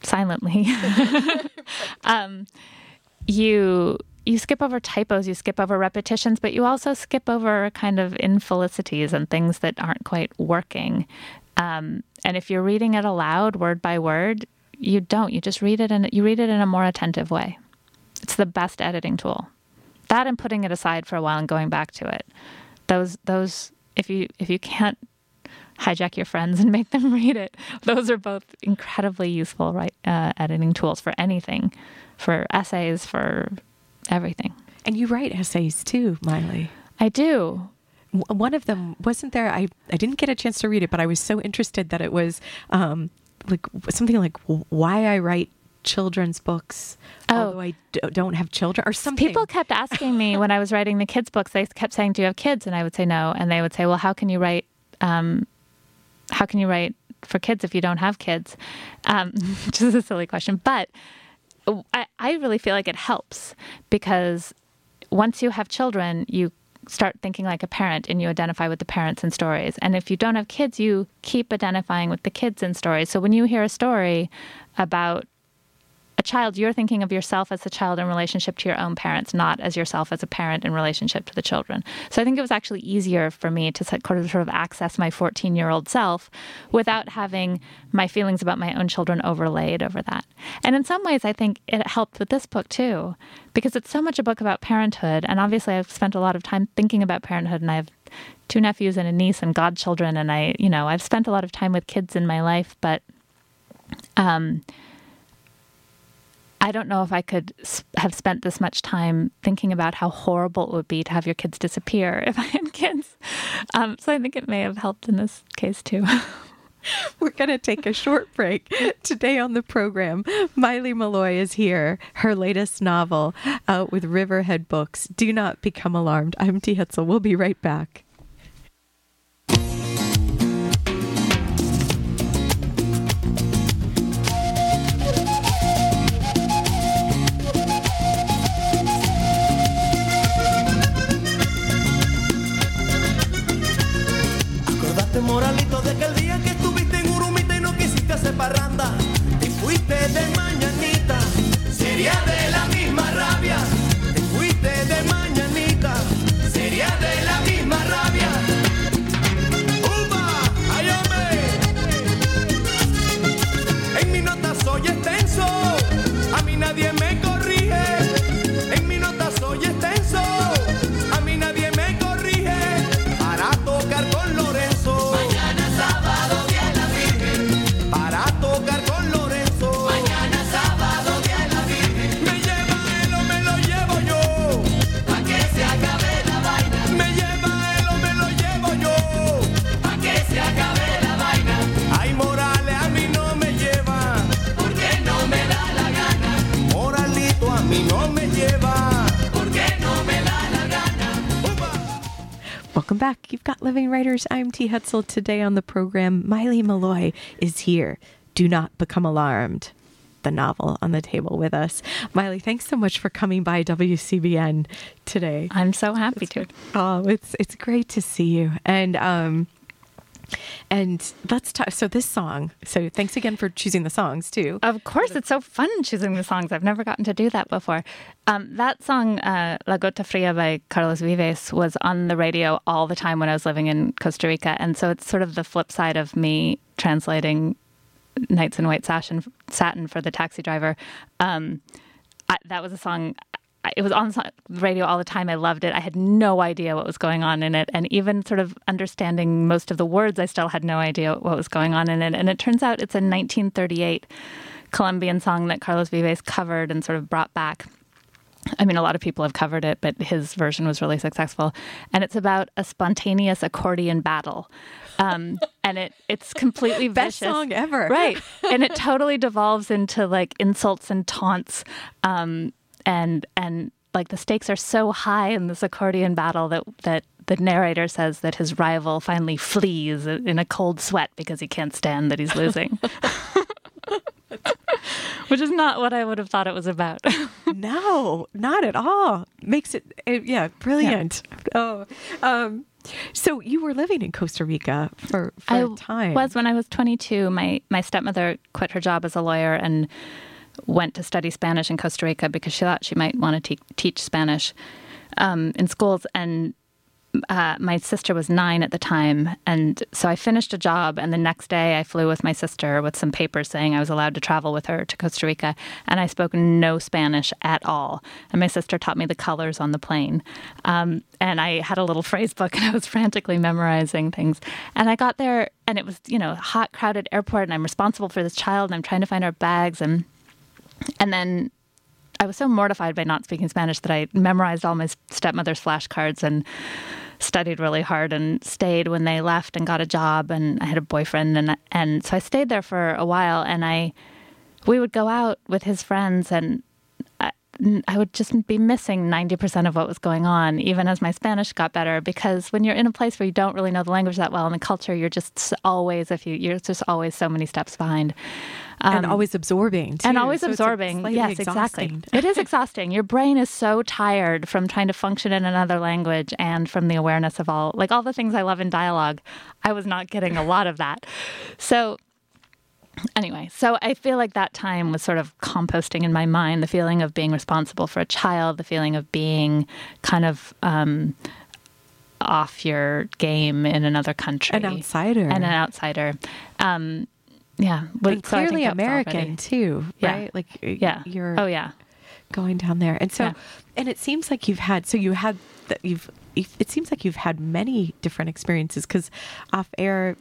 silently, you skip over typos, you skip over repetitions, but you also skip over kind of infelicities and things that aren't quite working. And if you're reading it aloud, word by word, you don't. You just read it, and you read it in a more attentive way. It's the best editing tool. That and putting it aside for a while and going back to it. Those. If you can't hijack your friends and make them read it, those are both incredibly useful editing tools for anything, for essays, for everything. And you write essays too, Maile. I do. One of them wasn't there. I didn't get a chance to read it, but I was so interested that it was something like why I write children's books, although I don't have children or something. People kept asking me when I was writing the kids' books. They kept saying, "Do you have kids?" And I would say no. And they would say, "Well, how can you write? How can you write for kids if you don't have kids?" Which is a silly question, but I really feel like it helps because once you have children, you start thinking like a parent and you identify with the parents in stories. And if you don't have kids, you keep identifying with the kids in stories. So when you hear a story about a child, you're thinking of yourself as a child in relationship to your own parents, not as yourself as a parent in relationship to the children. So I think it was actually easier for me to sort of access my 14-year-old self without having my feelings about my own children overlaid over that. And in some ways, I think it helped with this book too, because it's so much a book about parenthood. And obviously, I've spent a lot of time thinking about parenthood, and I have 2 nephews and a niece and godchildren, and I've spent a lot of time with kids in my life, but I don't know if I could have spent this much time thinking about how horrible it would be to have your kids disappear if I had kids. So I think it may have helped in this case, too. We're going to take a short break. Today on the program, Maile Meloy is here. Her latest novel out with Riverhead Books, Do Not Become Alarmed. I'm Dee Hetzel. We'll be right back. Moralito de aquel día que estuviste en Urumita y no quisiste hacer parranda y fuiste de mañanita, sería de la misma rabia, te fuiste de mañanita, sería de la misma rabia. ¡Upa! ¡Ay, hombre! En mi nota soy extenso, a mí nadie me corrige, en mi nota soy extenso, a mí nadie me corrige, para tocar con Lorenzo. Welcome back. You've got Living Writers. I'm T. Hetzel. Today on the program, Maile Meloy is here. Do Not Become Alarmed, the novel, on the table with us. Maile, thanks so much for coming by WCBN today. I'm so happy to. Oh, it's great to see you. And let's talk. So this song. So thanks again for choosing the songs too. Of course, it's so fun choosing the songs. I've never gotten to do that before. That song, "La Gota Fria" by Carlos Vives, was on the radio all the time when I was living in Costa Rica, and so it's sort of the flip side of me translating "Nights in White Satin" for the taxi driver. That was a song. It was on the radio all the time. I loved it. I had no idea what was going on in it. And even sort of understanding most of the words, I still had no idea what was going on in it. And it turns out it's a 1938 Colombian song that Carlos Vives covered and sort of brought back. I mean, a lot of people have covered it, but his version was really successful. And it's about a spontaneous accordion battle. And it's completely vicious. Best song ever. Right. And it totally devolves into like insults and taunts. And like the stakes are so high in this accordion battle that the narrator says that his rival finally flees in a cold sweat because he can't stand that he's losing. Which is not what I would have thought it was about. No, not at all. Makes it yeah, brilliant. Yeah. Oh, so you were living in Costa Rica for a time. I was when I was 22. My stepmother quit her job as a lawyer and went to study Spanish in Costa Rica because she thought she might want to teach Spanish in schools. And my sister was 9 at the time. And so I finished a job. And the next day I flew with my sister with some papers saying I was allowed to travel with her to Costa Rica. And I spoke no Spanish at all. And my sister taught me the colors on the plane. And I had a little phrase book and I was frantically memorizing things. And I got there and it was, a hot, crowded airport. And I'm responsible for this child and I'm trying to find our bags. And then I was so mortified by not speaking Spanish that I memorized all my stepmother's flashcards and studied really hard and stayed when they left and got a job. And I had a boyfriend. And so I stayed there for a while. And we would go out with his friends. And I would just be missing 90% of what was going on, even as my Spanish got better. Because when you're in a place where you don't really know the language that well and the culture, you're just always, you're just always so many steps behind. And always absorbing, too. And always absorbing. Yes, exhausting. Exactly. It is exhausting. Your brain is so tired from trying to function in another language and from the awareness of all the things I love in dialogue. I was not getting a lot of that. So anyway, so I feel like that time was sort of composting in my mind, the feeling of being responsible for a child, the feeling of being kind of off your game in another country. An outsider. Yeah. And so clearly American too, right? Yeah. Like yeah. You're going down there. And so, and it seems like it seems like you've had many different experiences because off air,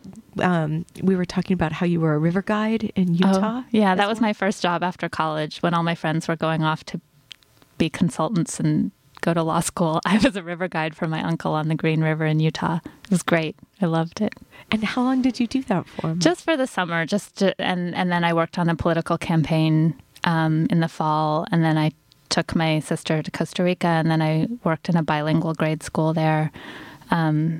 we were talking about how you were a river guide in Utah. Oh, yeah. That was my first job after college when all my friends were going off to be consultants and go to law school. I was a river guide for my uncle on the Green River in Utah. It was great. I loved it. And how long did you do that for? Just for the summer. And then I worked on a political campaign in the fall. And then I took my sister to Costa Rica. And then I worked in a bilingual grade school there. I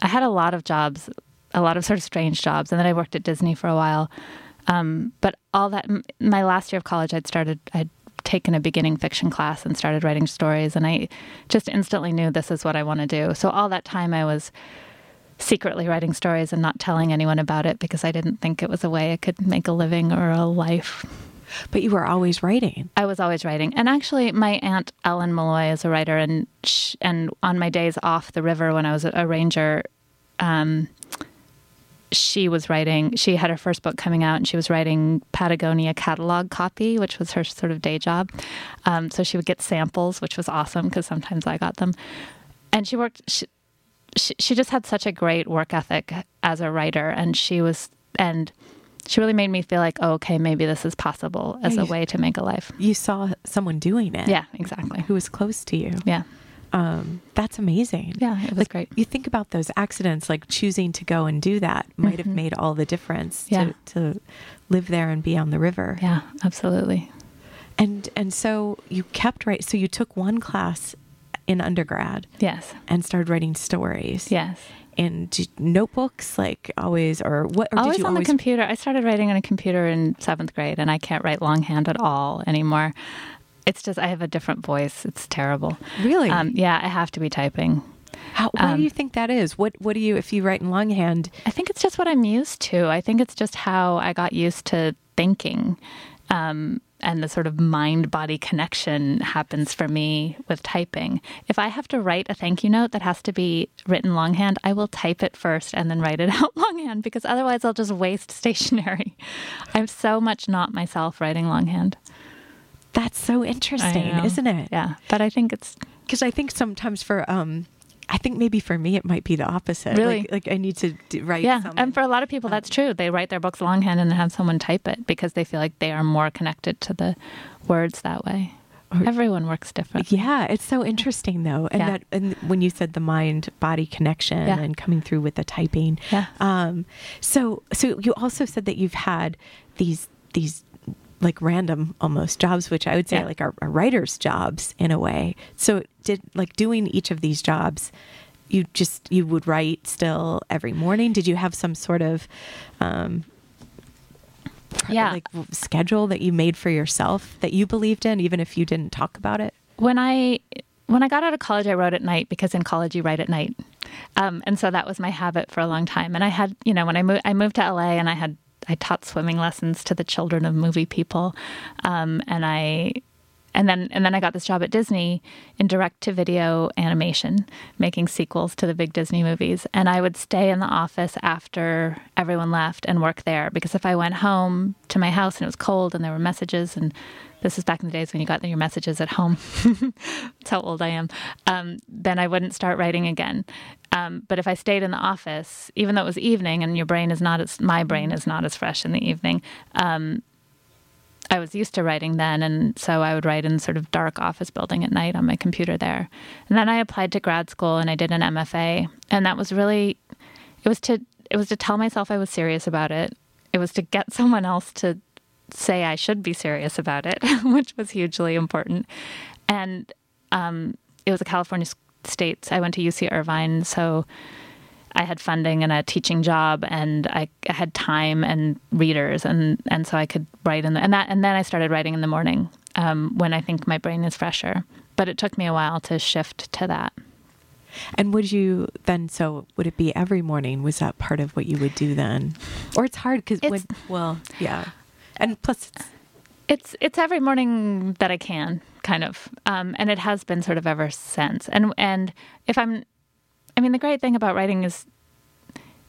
had a lot of jobs, a lot of sort of strange jobs. And then I worked at Disney for a while. But all that, my last year of college, I'd taken a beginning fiction class and started writing stories. And I just instantly knew this is what I want to do. So all that time I was secretly writing stories and not telling anyone about it because I didn't think it was a way I could make a living or a life. But you were always writing. I was always writing. And actually, my aunt, Ellen Malloy, is a writer. And on my days off the river when I was a ranger, she was writing. She had her first book coming out and she was writing Patagonia catalog copy, which was her sort of day job. So she would get samples, which was awesome because sometimes I got them. And she worked... She just had such a great work ethic as a writer, and she really made me feel like, oh, okay, maybe this is possible as a way to make a life. You saw someone doing it. Yeah, exactly. Who was close to you. Yeah. That's amazing. Yeah, it was great. You think about those accidents, like choosing to go and do that might have made all the difference to live there and be on the river. Yeah, absolutely. And so you kept writing. So you took one class in undergrad. Yes. And started writing stories. Yes. In notebooks, like always, or what? Or always did you on the computer. I started writing on a computer in 7th grade, and I can't write longhand at all anymore. It's just, I have a different voice. It's terrible. Really? Yeah, I have to be typing. Why do you think that is? What do you, if you write in longhand? I think it's just what I'm used to. I think it's just how I got used to thinking. And the sort of mind-body connection happens for me with typing. If I have to write a thank you note that has to be written longhand, I will type it first and then write it out longhand, because otherwise I'll just waste stationery. I'm so much not myself writing longhand. That's so interesting, isn't it? Yeah, but I think it's... Because I think sometimes for... I think maybe for me, it might be the opposite. Really? Like I need to write something. And for a lot of people, that's true. They write their books longhand and have someone type it because they feel like they are more connected to the words that way. Everyone works different. Yeah. It's so interesting, though. And that, and when you said the mind-body connection and coming through with the typing. Yeah. So you also said that you've had these like random almost jobs, which I would say like are writer's jobs in a way. So did like doing each of these jobs, you would write still every morning? Did you have some sort of, like schedule that you made for yourself that you believed in, even if you didn't talk about it? When I got out of college, I wrote at night because in college you write at night. And so that was my habit for a long time. And I had, when I moved to LA and I taught swimming lessons to the children of movie people, and then I got this job at Disney in direct-to-video animation, making sequels to the big Disney movies. And I would stay in the office after everyone left and work there, because if I went home to my house and it was cold and there were messages, and this was back in the days when you got your messages at home. That's how old I am. Then I wouldn't start writing again. But if I stayed in the office, even though it was evening and my brain is not as fresh in the evening. I was used to writing then. And so I would write in sort of dark office building at night on my computer there. And then I applied to grad school and I did an MFA. And that was really, it was to tell myself I was serious about it. It was to get someone else to say I should be serious about it, which was hugely important. And it was a California state. I went to UC Irvine, so I had funding and a teaching job, and I had time and readers, and so I could write and then I started writing in the morning when I think my brain is fresher. But it took me a while to shift to that. And would it be every morning? Was that part of what you would do then? Or it's hard because. And plus, it's every morning that I can, kind of, and it has been sort of ever since. And the great thing about writing is,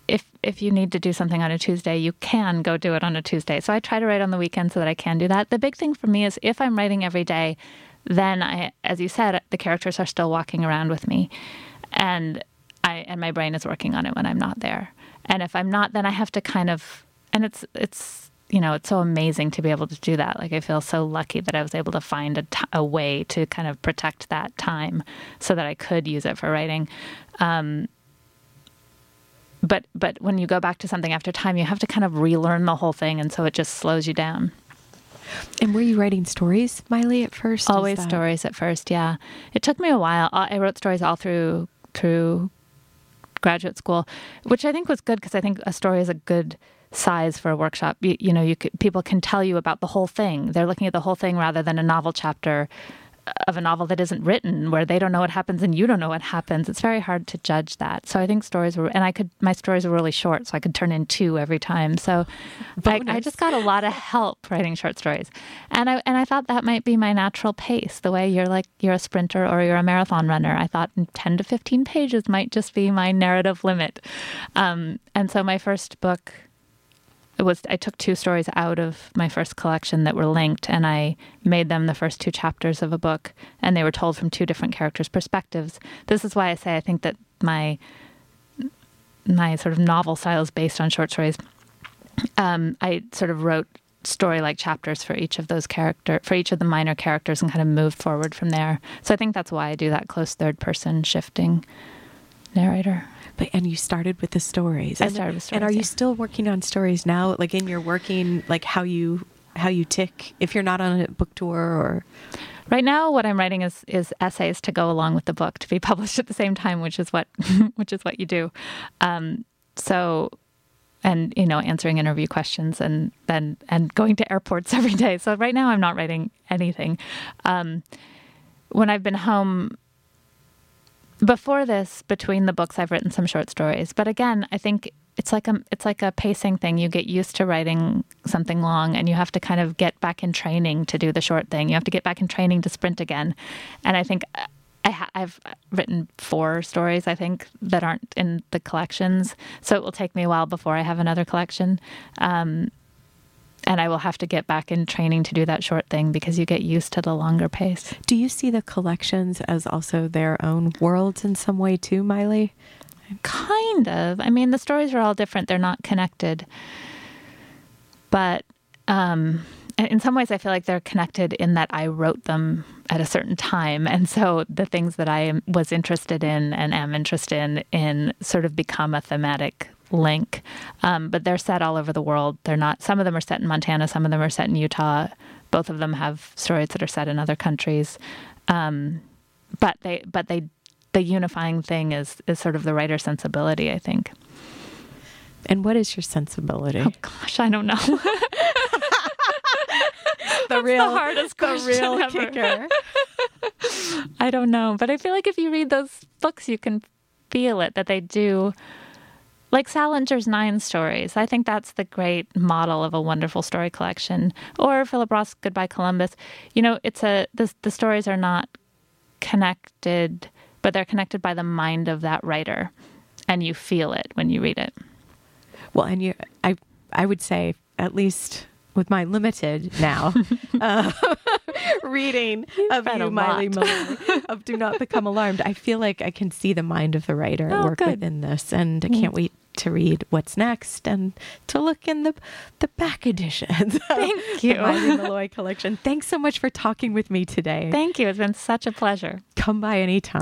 if you need to do something on a Tuesday, you can go do it on a Tuesday. So I try to write on the weekend so that I can do that. The big thing for me is if I'm writing every day, then I, as you said, the characters are still walking around with me, and my brain is working on it when I'm not there. And if I'm not, then I have to kind of, and it's. It's so amazing to be able to do that. Like, I feel so lucky that I was able to find a way to kind of protect that time so that I could use it for writing. But when you go back to something after time, you have to kind of relearn the whole thing, and so it just slows you down. And were you writing stories, Maile, at first? Always stories at first, yeah. It took me a while. I wrote stories all through graduate school, which I think was good, because I think a story is a good size for a workshop. People can tell you about the whole thing. They're looking at the whole thing rather than a novel chapter of a novel that isn't written, where they don't know what happens and you don't know what happens. It's very hard to judge that. So I think my stories were really short, so I could turn in 2 every time. So I just got a lot of help writing short stories, and I thought that might be my natural pace. The way you're a sprinter or you're a marathon runner, I thought 10 to 15 pages might just be my narrative limit. And so my first book. I took 2 stories out of my first collection that were linked, and I made them the first 2 chapters of a book, and they were told from 2 different characters' perspectives. This is why I say I think that my sort of novel style is based on short stories. I sort of wrote story-like chapters for each of those character, for each of the minor characters, and kind of moved forward from there. So I think that's why I do that close third-person shifting narrator. And you started with the stories. I started with stories. And are you still working on stories now? Like in your working, like how you how you tick if you're not on a book tour? Or right now, what I'm writing is essays to go along with the book to be published at the same time, which is what you do. And, you know, answering interview questions and going to airports every day. So right now I'm not writing anything. When I've been home before this, between the books, I've written some short stories. But again, I think it's like a pacing thing. You get used to writing something long and you have to kind of get back in training to do the short thing. You have to get back in training to sprint again. And I think I've written 4 stories, I think, that aren't in the collections. So it will take me a while before I have another collection. And I will have to get back in training to do that short thing because you get used to the longer pace. Do you see the collections as also their own worlds in some way too, Maile? Kind of. I mean, the stories are all different. They're not connected. But in some ways, I feel like they're connected in that I wrote them at a certain time. And so the things that I was interested in and am interested in sort of become a thematic link. But they're set all over the world. They're not. Some of them are set in Montana. Some of them are set in Utah. Both of them have stories that are set in other countries. The unifying thing is sort of the writer's sensibility, I think. And what is your sensibility? Oh, gosh, I don't know. That's the hardest question ever. I don't know. But I feel like if you read those books, you can feel it, that they do. Like Salinger's 9 Stories. I think that's the great model of a wonderful story collection. Or Philip Roth's Goodbye Columbus. You know, the stories are not connected, but they're connected by the mind of that writer. And you feel it when you read it. Well, and I would say, at least with my limited now reading of you, Maile Meloy, of Do Not Become Alarmed, I feel like I can see the mind of the writer at work within this. And I can't wait to read what's next and to look in the back editions. Thank you. The Maile Meloy collection. Thanks so much for talking with me today. Thank you. It's been such a pleasure. Come by anytime.